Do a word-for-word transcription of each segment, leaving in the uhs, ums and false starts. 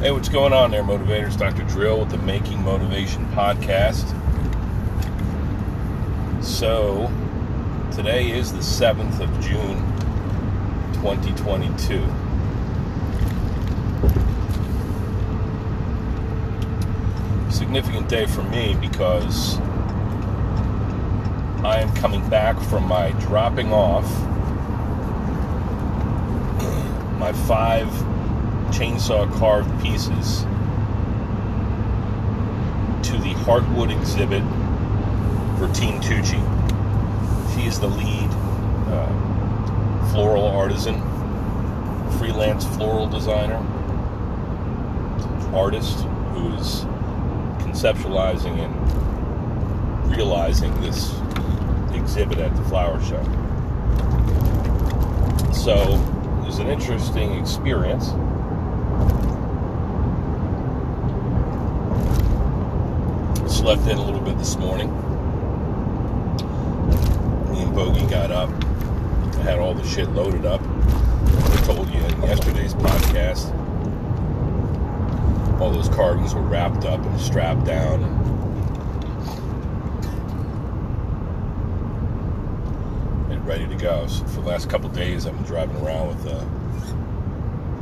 Hey, what's going on there, motivators? Doctor Drill with the Making Motivation Podcast. So, today is the seventh of June, twenty twenty-two. Significant day for me because I am coming back from my dropping off, my five chainsaw carved pieces to the Heartwood exhibit for Team Tucci. She is the lead uh, floral artisan, freelance floral designer, artist who is conceptualizing and realizing this exhibit at the flower show. So it was an interesting experience. Slept in a little bit this morning. Me and Bogey got up. I had all the shit loaded up. I told you in yesterday's podcast, all those carvings were wrapped up and strapped down. And ready to go. So for the last couple days, I've been driving around with, uh,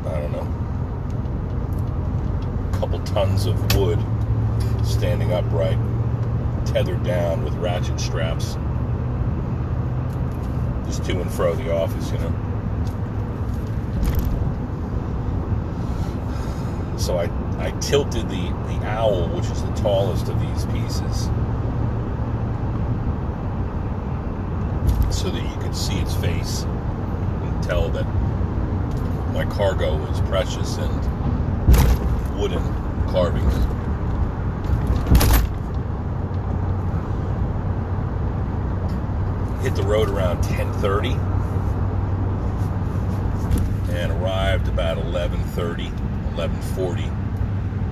I don't know, a couple tons of wood. Standing upright, tethered down with ratchet straps, just to and fro the office, you know. So I, I tilted the, the owl, which is the tallest of these pieces, so that you could see its face and tell that my cargo was precious and wooden carvings. Hit the road around ten thirty and arrived about eleven thirty, eleven forty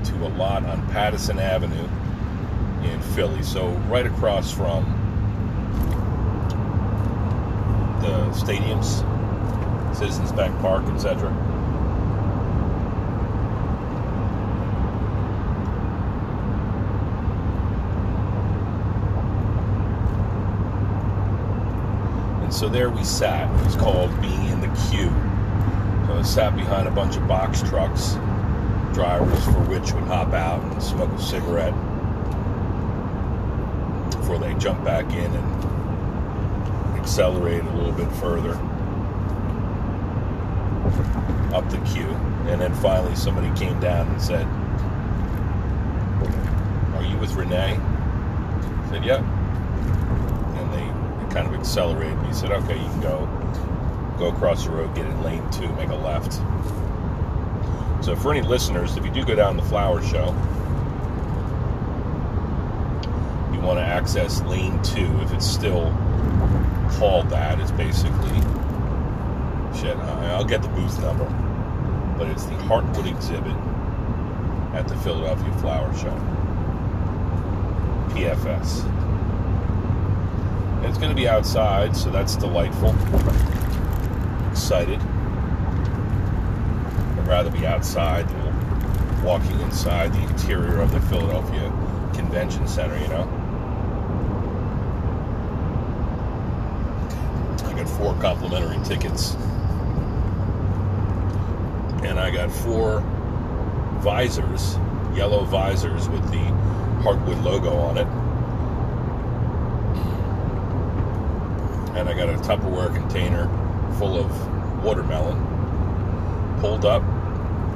to a lot on Patterson Avenue in Philly. So right across from the stadiums, Citizens Bank Park, et cetera. So there we sat. It was called being in the queue. So I sat behind a bunch of box trucks, drivers for which would hop out and smoke a cigarette before they jumped back in and accelerated a little bit further up the queue. And then finally somebody came down and said, "Are you with Renee?" I said, "Yep." And they kind of accelerated me. He said, "Okay, you can go go across the road, get in lane two, make a left." So for any listeners, if you do go down the flower show, you want to access lane two. If it's still called that, it's basically shit. I'll get the booth number, but it's the Heartwood exhibit at the Philadelphia Flower Show, P F S. It's going to be outside, so that's delightful. Excited. I'd rather be outside than walking inside the interior of the Philadelphia Convention Center, you know? I got four complimentary tickets. And I got four visors, yellow visors with the Heartwood logo on it. And I got a Tupperware container full of watermelon. Pulled up,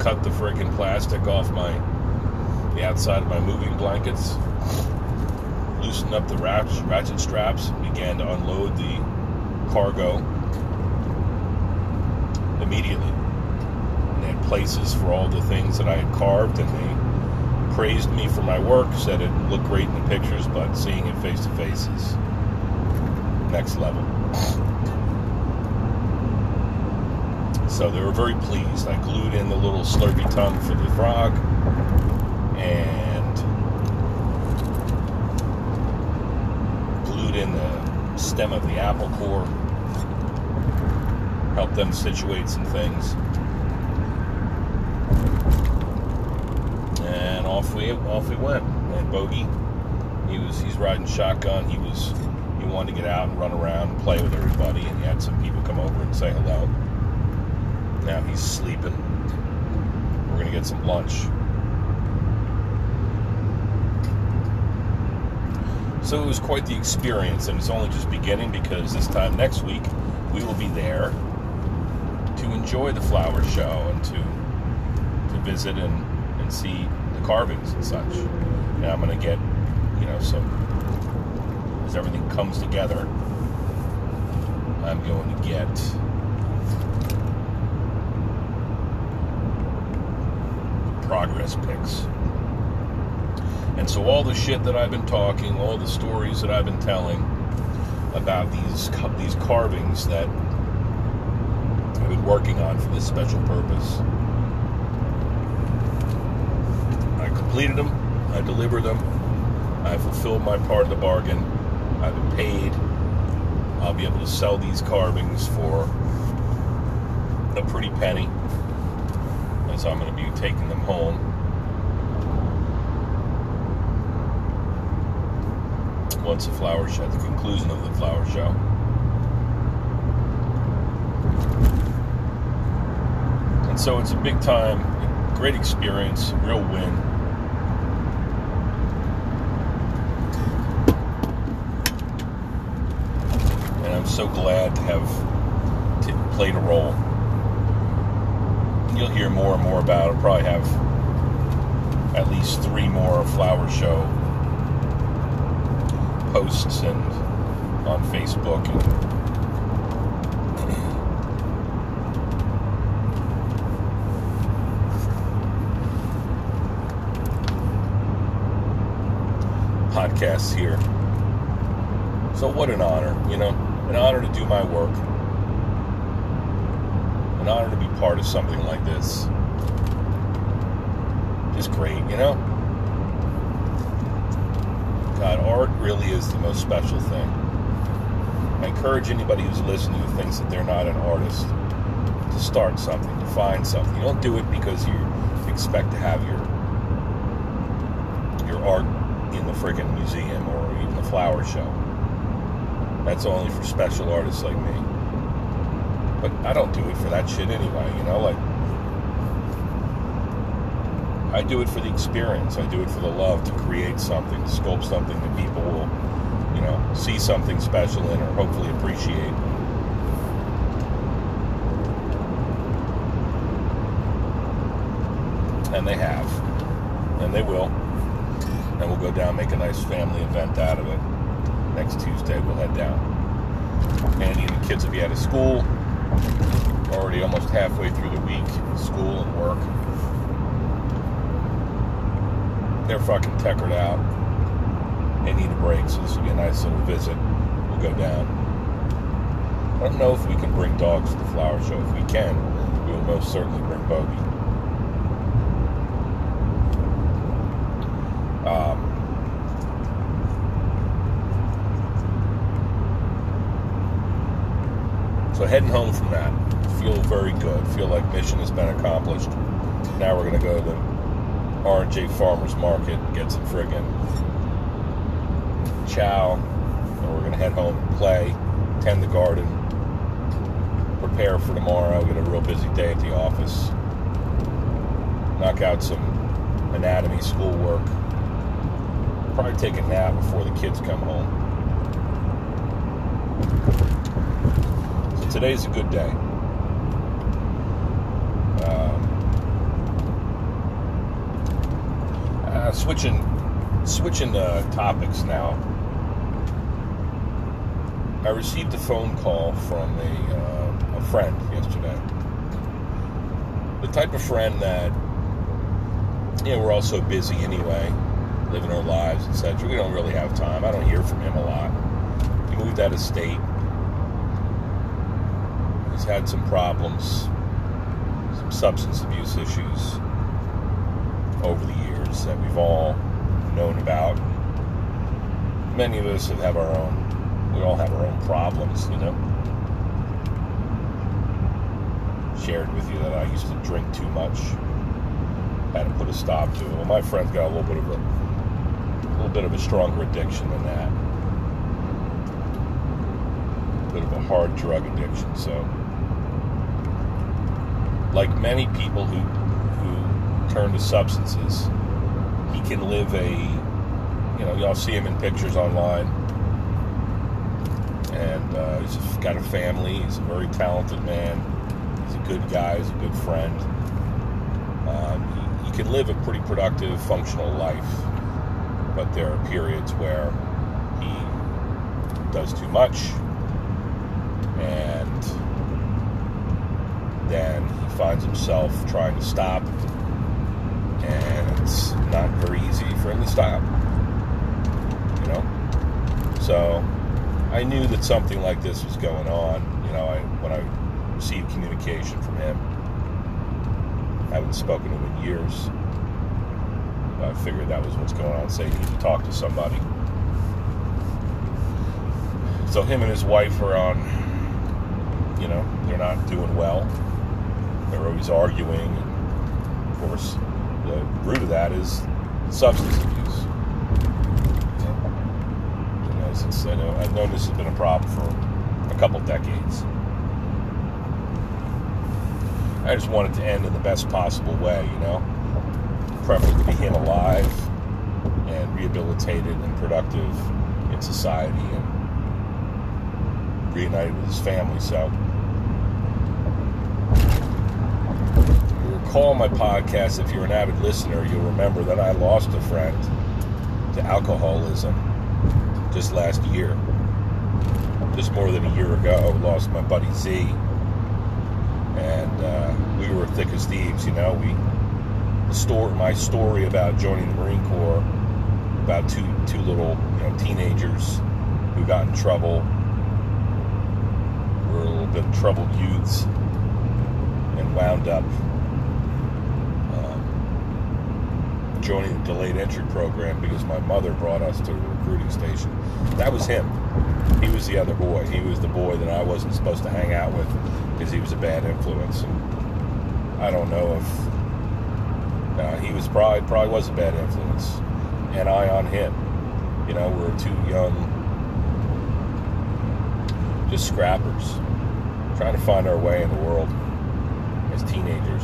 cut the freaking plastic off my the outside of my moving blankets, loosened up the ratchet, ratchet straps, and began to unload the cargo immediately. And they had places for all the things that I had carved, and they praised me for my work, said it looked great in the pictures, but seeing it face to face is next level. So they were very pleased. I glued in the little slurpy tongue for the frog and glued in the stem of the apple core. Helped them situate some things. off we off we went. And Bogey, he was he's riding shotgun. He was he wanted to get out and run around and play with everybody, and he had some people come over and say hello. Now he's sleeping. We're gonna get some lunch. So it was quite the experience, and it's only just beginning, because this time next week we will be there to enjoy the flower show and to to visit and, and see the carvings and such. Now I'm going to get, you know, some, as everything comes together, I'm going to get progress pics. And so all the shit that I've been talking, all the stories that I've been telling about these these carvings that I've been working on for this special purpose, I completed them, I delivered them, I fulfilled my part of the bargain, I've been paid, I'll be able to sell these carvings for a pretty penny, and so I'm going to be taking them home. Once the flower show, at the conclusion of the flower show. And so it's a big time, great experience, real win. And I'm so glad to have t- played a role. You'll hear more and more about it. I'll probably have at least three more flower show posts and on Facebook, and podcasts here. So what an honor, you know, an honor to do my work, an honor to be part of something like this. Just great, you know. God, art really is the most special thing. I encourage anybody who's listening who thinks that they're not an artist to start something, to find something. You don't do it because you expect to have your your art in the friggin' museum or even the flower show. That's only for special artists like me. But I don't do it for that shit anyway, you know? Like, I do it for the experience. I do it for the love to create something, to sculpt something that people will, you know, see something special in or hopefully appreciate. And they have. And they will. And we'll go down and make a nice family event out of it. Next Tuesday we'll head down. And even kids will be out of school. Already almost halfway through the week, school and work. They're fucking tuckered out. They need a break, so this will be a nice little visit. We'll go down. I don't know if we can bring dogs to the flower show. If we can, we will most certainly bring Bogey. Um, so heading home from that, feel very good. Feel like mission has been accomplished. Now we're going to go to the R and J Farmers Market, get some friggin' chow, and we're gonna head home and play, tend the garden, prepare for tomorrow. Get a real busy day at the office, knock out some anatomy schoolwork, probably take a nap before the kids come home. So today's a good day. Uh, switching switching uh, topics now. I received a phone call from a, uh, a friend yesterday. The type of friend that, you know, we're all so busy anyway, living our lives, et cetera. We don't really have time. I don't hear from him a lot. He moved out of state. He's had some problems, some substance abuse issues over the years that we've all known about. Many of us have, have our own, we all have our own problems, you know. Shared with you that I used to drink too much. had to put a stop to. Well, my friend's got a little bit of a, a little bit of a stronger addiction than that. A bit of a hard drug addiction. So, like many people who who turn to substances, he can live a, you know, y'all see him in pictures online. And uh, he's got a family. He's a very talented man. He's a good guy. He's a good friend. Um, he, he can live a pretty productive, functional life. But there are periods where he does too much. And then he finds himself trying to stop. And it's not very easy for him to stop. You know? So I knew that something like this was going on, you know, I, when I received communication from him. I haven't spoken to him in years. I figured that was what's going on, so he needed to talk to somebody. So him and his wife are on, you know, they're not doing well. They're always arguing. And of course, the root of that is substance abuse. Since I know, I've known this has been a problem for a couple decades. I just want it to end in the best possible way, you know. Preferably to be him alive and rehabilitated and productive in society and reunited with his family. So, if you recall my podcast, if you're an avid listener, you'll remember that I lost a friend to alcoholism just last year. Just more than a year ago, I lost my buddy Z, and uh, we were thick as thieves, you know. We, the story, my story about joining the Marine Corps, about two two little, you know, teenagers who got in trouble, were a little bit of troubled youths, and wound up joining the delayed entry program because my mother brought us to a recruiting station. That was him. He was the other boy. He was the boy that I wasn't supposed to hang out with because he was a bad influence. And I don't know if uh, he was probably probably was a bad influence, and I on him. You know, we were two young, just scrappers, trying to find our way in the world as teenagers.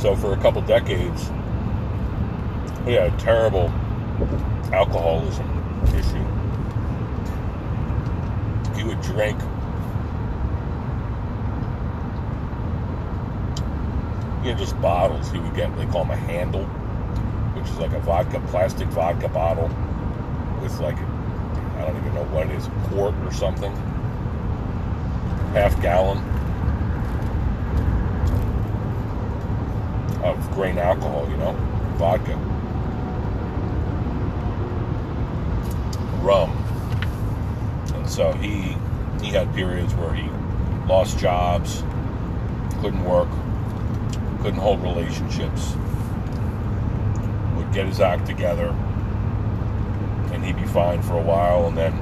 So for a couple decades, we had a terrible alcoholism issue. He would drink you know, just bottles. He would get, they call him a handle, which is like a vodka, plastic vodka bottle with like, a, I don't even know what it is, a quart or something, half gallon of grain alcohol, you know, vodka, rum. And so he he had periods where he lost jobs, couldn't work, couldn't hold relationships, would get his act together, and he'd be fine for a while, and then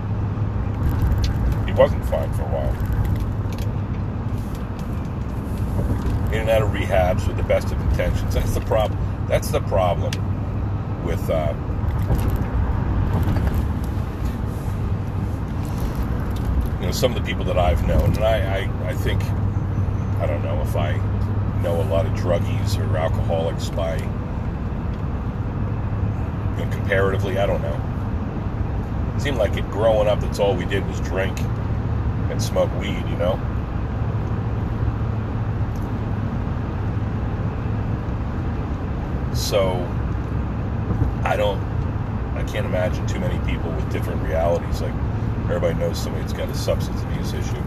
he wasn't fine for a while. In and out of rehabs with the best of intentions. That's the problem. That's the problem with uh, you know, some of the people that I've known. And I, I, I think I don't know if I know a lot of druggies or alcoholics by you know, comparatively. I don't know. It seemed like it growing up. That's all we did was drink and smoke weed. You know. So, I don't, I can't imagine too many people with different realities. Like, everybody knows somebody that's got a substance abuse issue.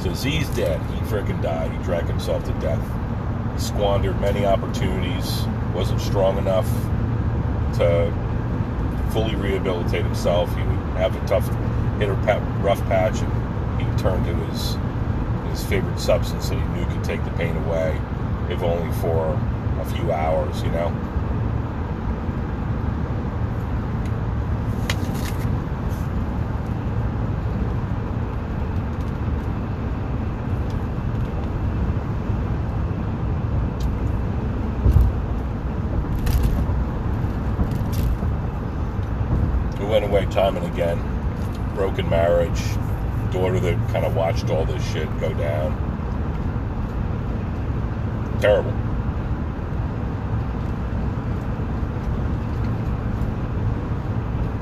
So, Z's dead. He freaking died. He drank himself to death. He squandered many opportunities. Wasn't strong enough to fully rehabilitate himself. He would have a tough, hit a rough patch, and he turned to his, his favorite substance that he knew could take the pain away, if only for a few hours, you know. went away time and again. Broken marriage, daughter that kind of watched all this shit go down. Terrible.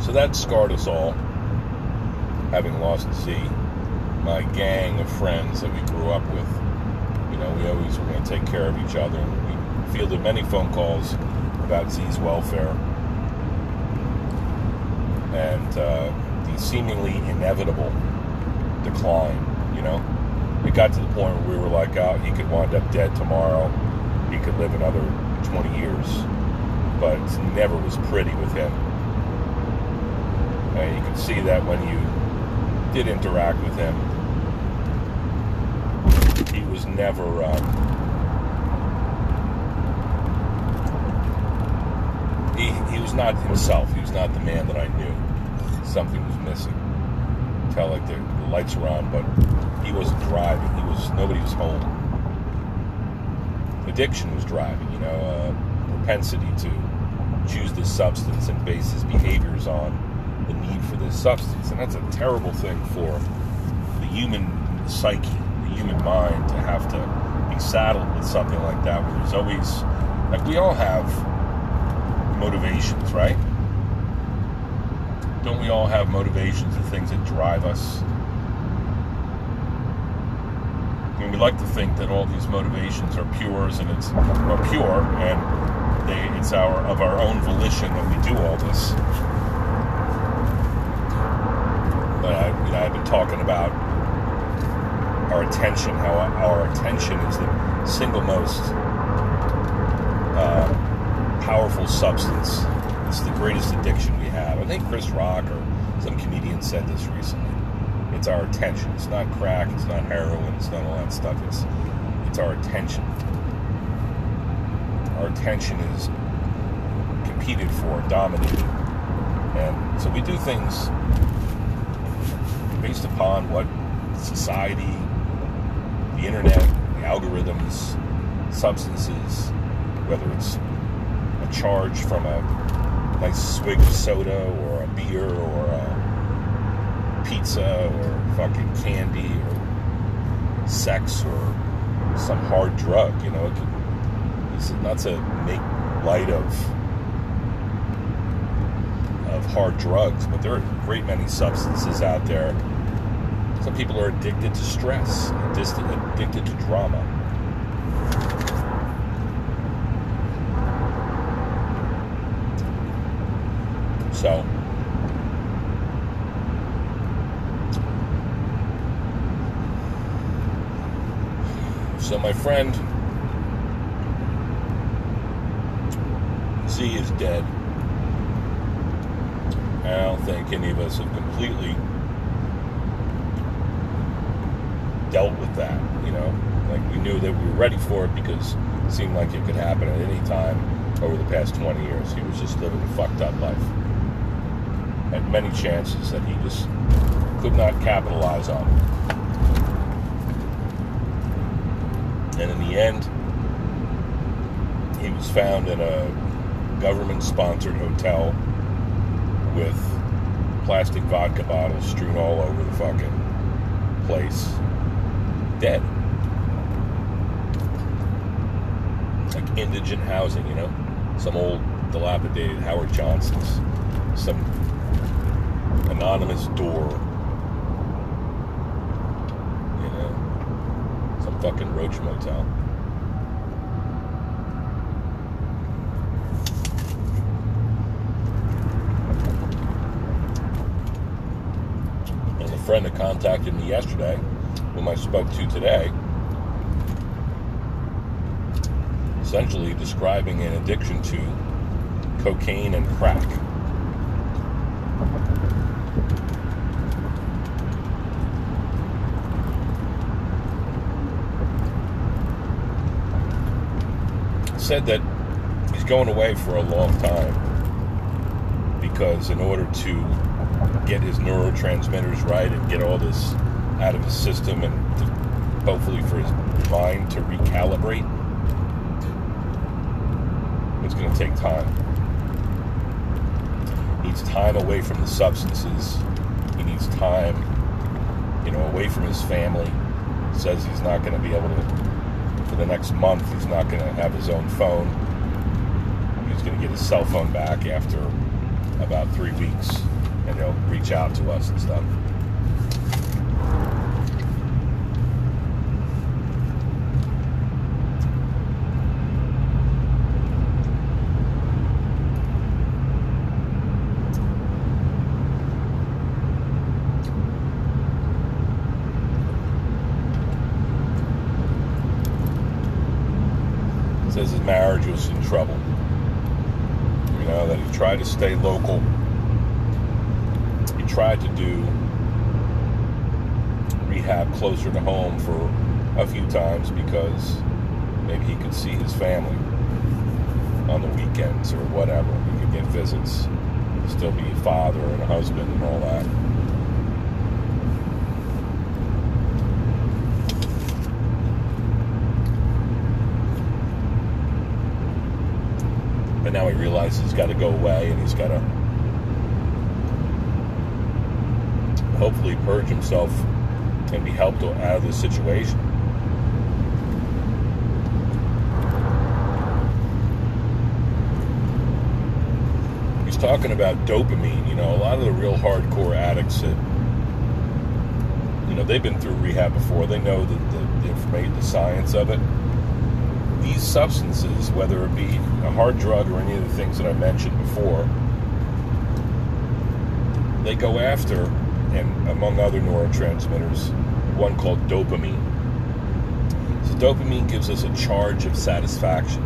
So that scarred us all, having lost Z, my gang of friends that we grew up with. You know, we always were going to take care of each other. And we fielded many phone calls about Z's welfare. And uh, the seemingly inevitable decline, you know. It got to the point where we were like, oh, he could wind up dead tomorrow. He could live another twenty years. But it never was pretty with him. And you could see that when you did interact with him, he was never um, he he was not himself. He was not the man that I knew. Something was missing. Tell like the, the lights were on, but he wasn't driving. He was nobody was home. Addiction was driving. You know, uh, propensity to choose this substance and base his behaviors on the need for this substance, and that's a terrible thing for the human psyche, the human mind, to have to be saddled with something like that, where there's always, like, we all have motivations, right? Don't we all have motivations and things that drive us? I mean, we like to think that all these motivations are pure, and it's are pure, and they, it's our of our own volition that we do all this. I, you know, I've been talking about our attention, how our attention is the single most uh, powerful substance. It's the greatest addiction we have. I think Chris Rock or some comedian said this recently. It's our attention. It's not crack. It's not heroin. It's not all that stuff. It's it's our attention. Our attention is competed for, dominated, and so we do things based upon what society, the internet, the algorithms, substances, whether it's a charge from a nice swig of soda or a beer or a pizza or fucking candy or sex or some hard drug, you know, it can, it's not to make light of of hard drugs, but there are a great many substances out there. Some people are addicted to stress, addicted to drama. So, so my friend Z is dead. I don't think any of us have completely dealt with that, you know, like we knew that we were ready for it because it seemed like it could happen at any time over the past twenty years. He was just living a fucked up life. Had many chances that he just could not capitalize on. And in the end, he was found in a government-sponsored hotel with plastic vodka bottles strewn all over the fucking place, dead, like indigent housing, you know, some old dilapidated Howard Johnson's, some anonymous door, you know, some fucking roach motel. Friend that contacted me yesterday, whom I spoke to today, essentially describing an addiction to cocaine and crack. Said that he's going away for a long time because in order to get his neurotransmitters right and get all this out of his system and to, hopefully for his mind to recalibrate, it's going to take time. He needs time away from the substances. He needs time, you know, away from his family. He says he's not going to be able to, for the next month, he's not going to have his own phone. He's going to get his cell phone back after about three weeks, and he'll reach out to us and stuff. Says his marriage was in trouble. You know, that he tried to stay local. He tried to do rehab closer to home for a few times because maybe he could see his family on the weekends or whatever. He could get visits, still be a father and a husband and all that. But now he realizes he's got to go away and he's got to hopefully purge himself and be helped out of this situation. He's talking about dopamine. You know, a lot of the real hardcore addicts that, you know, they've been through rehab before. They know the, the, the information, the science of it. These substances, whether it be a hard drug or any of the things that I mentioned before, they go after, and among other neurotransmitters, one called dopamine. So dopamine gives us a charge of satisfaction.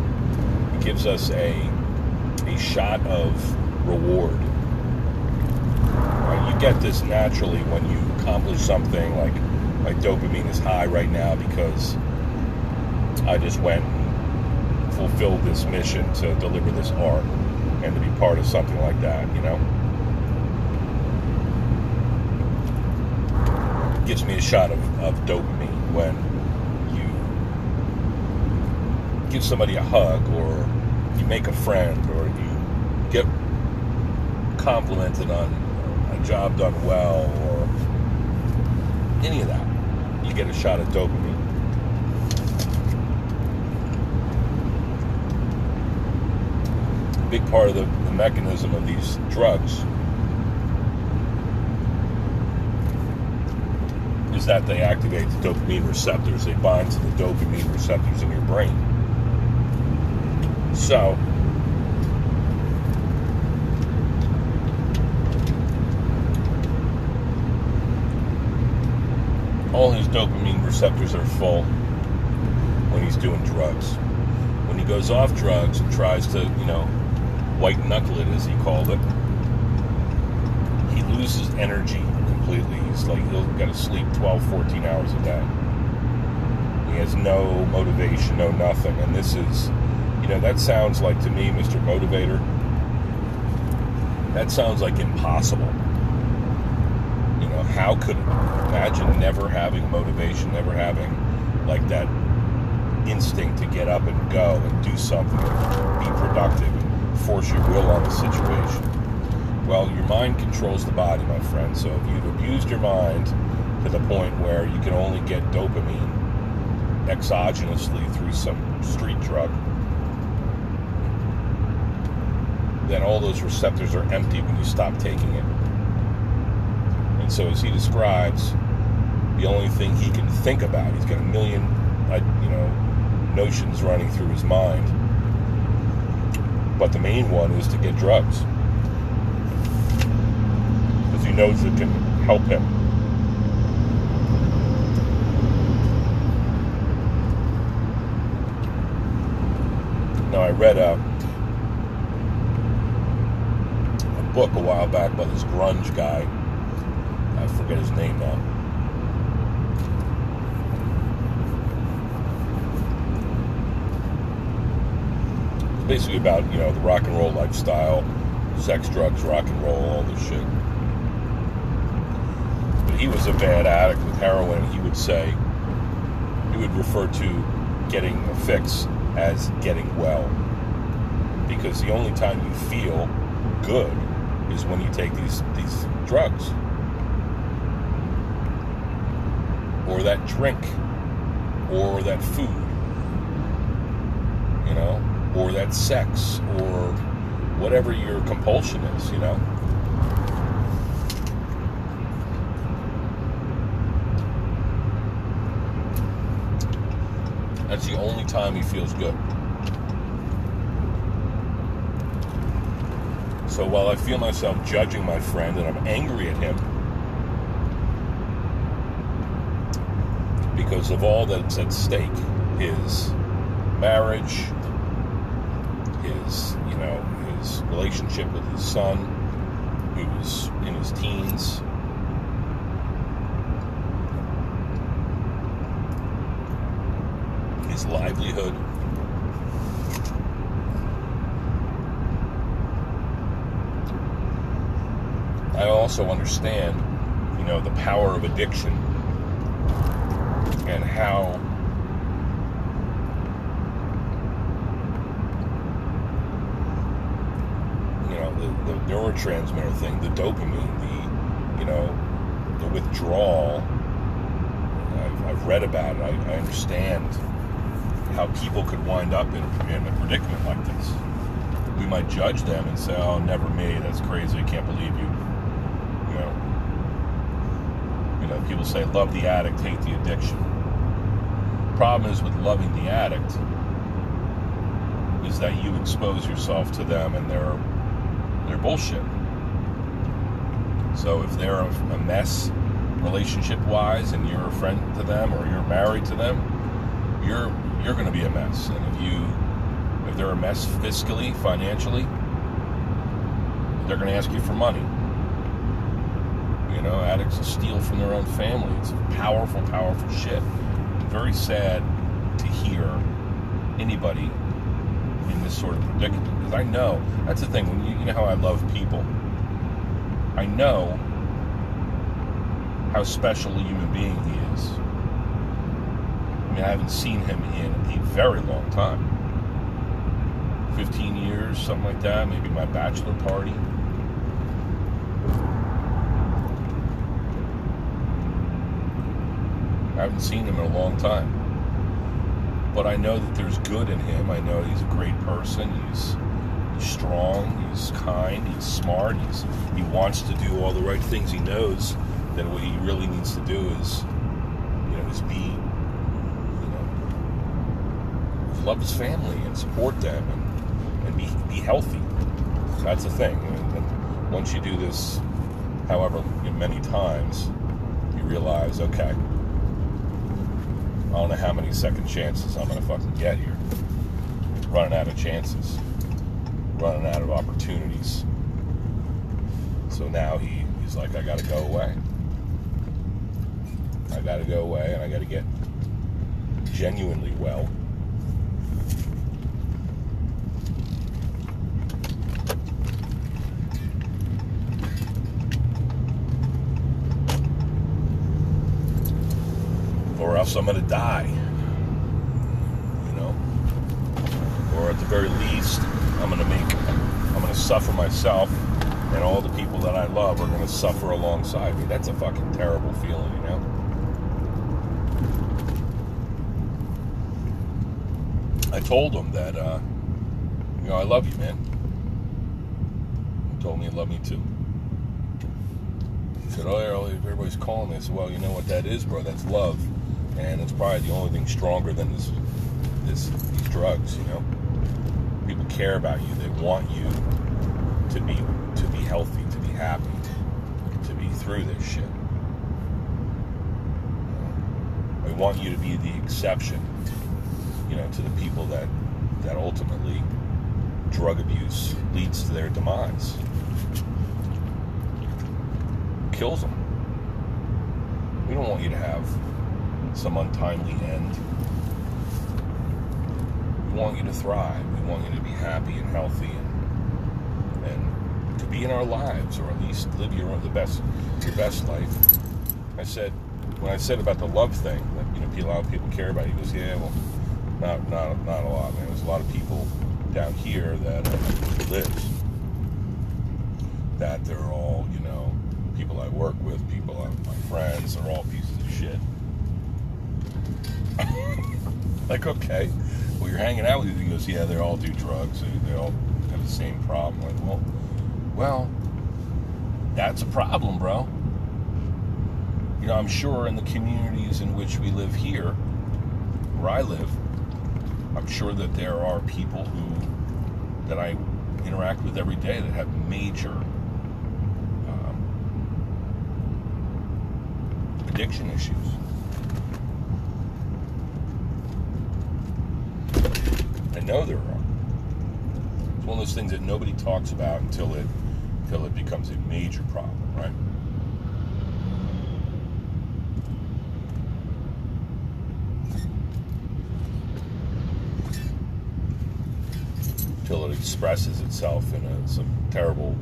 It gives us a a shot of reward. Right? You get this naturally when you accomplish something. Like my dopamine is high right now because I just went fulfill this mission to deliver this art and to be part of something like that, you know. It gives me a shot of, of dopamine when you give somebody a hug or you make a friend or you get complimented on a job done well or any of that. You get a shot of dopamine. Big part of the, the mechanism of these drugs is that they activate the dopamine receptors. They bind to the dopamine receptors in your brain. So, all his dopamine receptors are full when he's doing drugs. When he goes off drugs and tries to, you know, white knuckle it, as he called it, he loses energy completely. He's like, he'll got to sleep twelve, fourteen hours a day. He has no motivation, no nothing. And this is, you know, that sounds like to me, Mister Motivator, that sounds like impossible. You know, how could it? Imagine never having motivation, never having like that instinct to get up and go and do something, and be productive, force your will on the situation. Well, your mind controls the body, my friend. So if you've abused your mind to the point where you can only get dopamine exogenously through some street drug, then all those receptors are empty when you stop taking it. And so, as he describes, the only thing he can think about, he's got a million, you know, notions running through his mind. But the main one is to get drugs, because he knows it can help him. Now, I read a, a book a while back by this grunge guy. I forget his name now. Basically about, you know, the rock and roll lifestyle, sex, drugs, rock and roll, all this shit. But he was a bad addict with heroin. He would say, he would refer to getting a fix as getting well. Because the only time you feel good is when you take these these drugs or that drink or that food, you know, or that sex or whatever your compulsion is, you know. That's the only time he feels good. So while I feel myself judging my friend and I'm angry at him because of all that's at stake, his marriage, his, you know, his relationship with his son, who was in his teens, his livelihood. I also understand, you know, the power of addiction and how you know the, the neurotransmitter thing, the dopamine, the you know the withdrawal. I've, I've read about it. I, I understand how people could wind up in a, in a predicament like this. We might judge them and say, "Oh, never me. That's crazy. I can't believe you." You know, you know. People say, "Love the addict, hate the addiction." The problem is with loving the addict is that you expose yourself to them and their their bullshit. So if they're a mess relationship-wise, and you're a friend to them or you're married to them, you're you're going to be a mess. And if you If they're a mess fiscally, financially, they're going to ask you for money. You know, addicts will steal from their own family. It's powerful, powerful shit. Very sad to hear anybody in this sort of predicament. Because I know, that's the thing, when you, you know how I love people. I know how special a human being he is. I mean, I haven't seen him in a very long time. fifteen years, something like that, maybe my bachelor party. I haven't seen him in a long time. But I know that there's good in him. I know he's a great person. He's, he's strong. He's kind. He's smart. He's, he wants to do all the right things. He knows that what he really needs to do is, you know, is be, you know, love his family and support them and And be, be healthy. That's the thing. Once you do this, however many times, you realize, okay, I don't know how many second chances I'm going to fucking get here. Running out of chances. Running out of opportunities. So now he, he's like, I got to go away. I got to go away and I got to get genuinely well. I'm going to die, you know, or at the very least, I'm going to make, I'm going to suffer myself, and all the people that I love are going to suffer alongside me. That's a fucking terrible feeling, you know. I told him that, uh, you know, I love you, man. He told me he loved me too. He said, oh, everybody's calling me. I said, well, you know what that is, bro? That's love. And it's probably the only thing stronger than this, this, these drugs, you know. People care about you. They want you to be, to be healthy, to be happy, to be through this shit. They want you to be the exception, you know, to the people that, that ultimately drug abuse leads to their demise. Kills them. We don't want you to have some untimely end. We want you to thrive. We want you to be happy and healthy and, and to be in our lives, or at least live your the best your best life. I said, when I said about the love thing, that, you know, a lot of people care about it, he goes, yeah, well, not not not a lot, man. There's a lot of people down here that uh, live. that, they're all, you know, people I work with, people I'm, my friends, they're all pieces of shit. Like, okay, well, you're hanging out with you. He goes, yeah, they all do drugs. They all have the same problem. Like, well, well, that's a problem, bro. You know, I'm sure in the communities in which we live here, where I live, I'm sure that there are people who, that I interact with every day that have major um, addiction issues. I know there are. It's one of those things that nobody talks about until it, until it becomes a major problem, right? Until it expresses itself in a, some terrible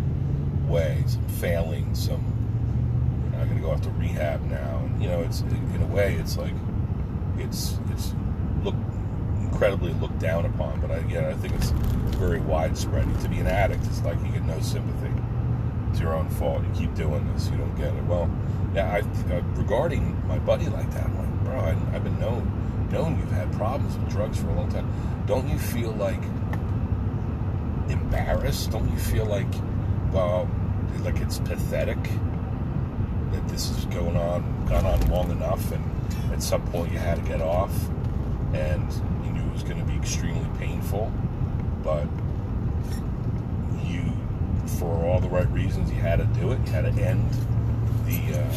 way, some failing, some, you know, I'm going to go off to rehab now. And, you know, it's in a way, it's like, it's it's look. incredibly looked down upon, but I, again, I think it's very widespread. To be an addict, it's like you get no sympathy. It's your own fault. You keep doing this. You don't get it. Well, now, I, uh, regarding my buddy like that, I'm like, bro, I, I've been known, known you've had problems with drugs for a long time. Don't you feel, like, embarrassed? Don't you feel like, well, like it's pathetic that this is going on, gone on long enough, and at some point you had to get off, and you knew it was going to be extremely painful, but you, for all the right reasons, you had to do it. You had to end the, uh,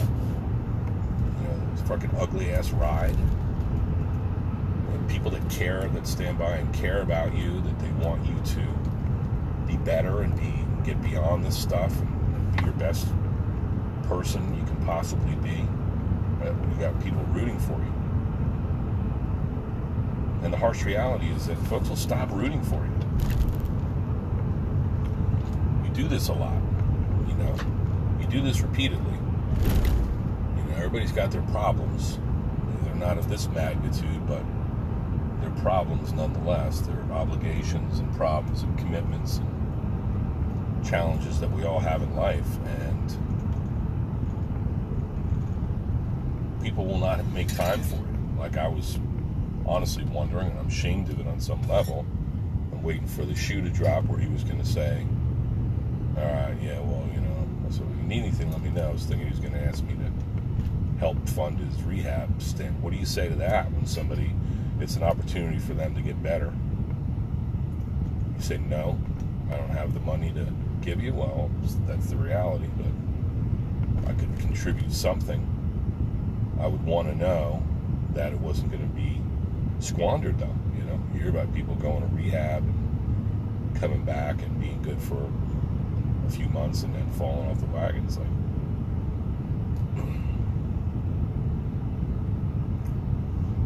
you know, this fucking ugly-ass ride. And people that care, that stand by and care about you, that they want you to be better and be get beyond this stuff and, and be your best person you can possibly be. But you got people rooting for you. And the harsh reality is that folks will stop rooting for you. We do this a lot, you know. You do this repeatedly. You know, everybody's got their problems. They're not of this magnitude, but they're problems nonetheless. They're obligations and problems and commitments and challenges that we all have in life. And people will not make time for it. Like I was... honestly wondering, and I'm ashamed of it on some level. I'm waiting for the shoe to drop where he was going to say, all right, yeah, well, you know, so if you need anything, let me know. I was thinking he was going to ask me to help fund his rehab stint. What do you say to that when somebody, it's an opportunity for them to get better? You say, no, I don't have the money to give you. Well, that's the reality, but I could contribute something. I would want to know that it wasn't going to be squandered, though. You know, you hear about people going to rehab and coming back and being good for a few months and then falling off the wagon. It's like,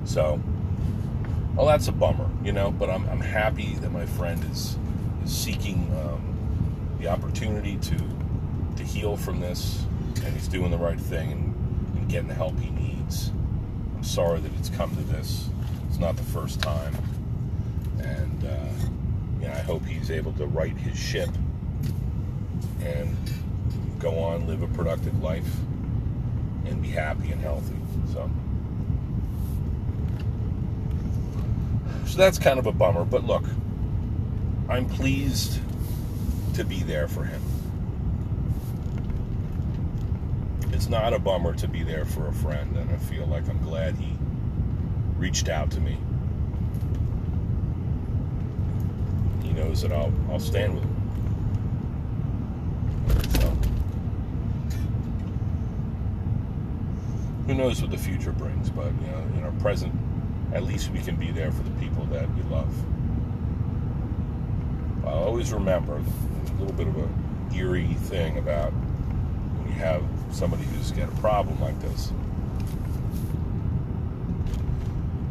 so, well, that's a bummer, you know, but I'm I'm happy that my friend is, is seeking um, the opportunity to to heal from this, and he's doing the right thing and, and getting the help he needs. I'm sorry that it's come to this. It's not the first time, and uh, you know, I hope he's able to right his ship and go on, live a productive life, and be happy and healthy. So, so that's kind of a bummer. But look, I'm pleased to be there for him. It's not a bummer to be there for a friend, and I feel like I'm glad he reached out to me. He knows that I'll I'll stand with him. So, who knows what the future brings? But you know, in our present, at least we can be there for the people that we love. I'll always remember a little bit of a eerie thing about when you have somebody who's got a problem like this.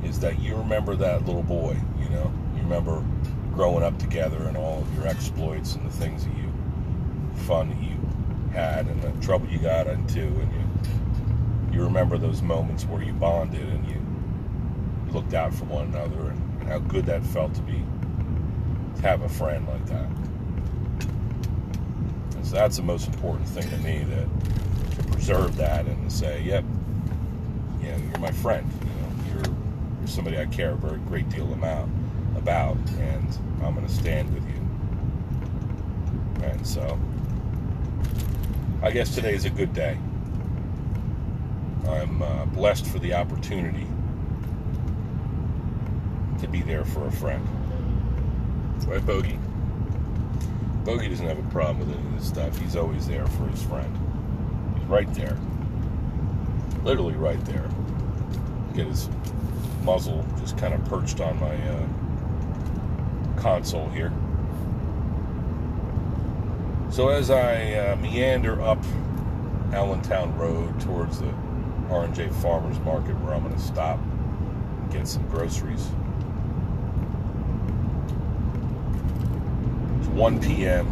Is that you remember that little boy, you know? You remember growing up together and all of your exploits and the things that you, fun that you had and the trouble you got into, and you, you remember those moments where you bonded and you looked out for one another, and, and how good that felt to be, to have a friend like that. And happens. That's the most important thing to me, that to preserve that and to say, yep, you know, you're my friend. You know, you're you're somebody I care a very great deal amount about, and I'm going to stand with you. And so, I guess today is a good day. I'm uh, blessed for the opportunity to be there for a friend. Right, Bogey? Bogey doesn't have a problem with any of this stuff. He's always there for his friend. He's right there. Literally right there. Get his muzzle just kind of perched on my uh, console here. So as I uh, meander up Allentown Road towards the R and J Farmers Market, where I'm going to stop and get some groceries. It's one p.m.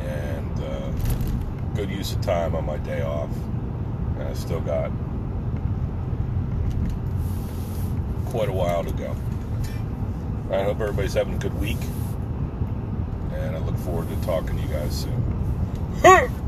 and uh, good use of time on my day off, and I still got quite a while to go. I hope everybody's having a good week, and I look forward to talking to you guys soon.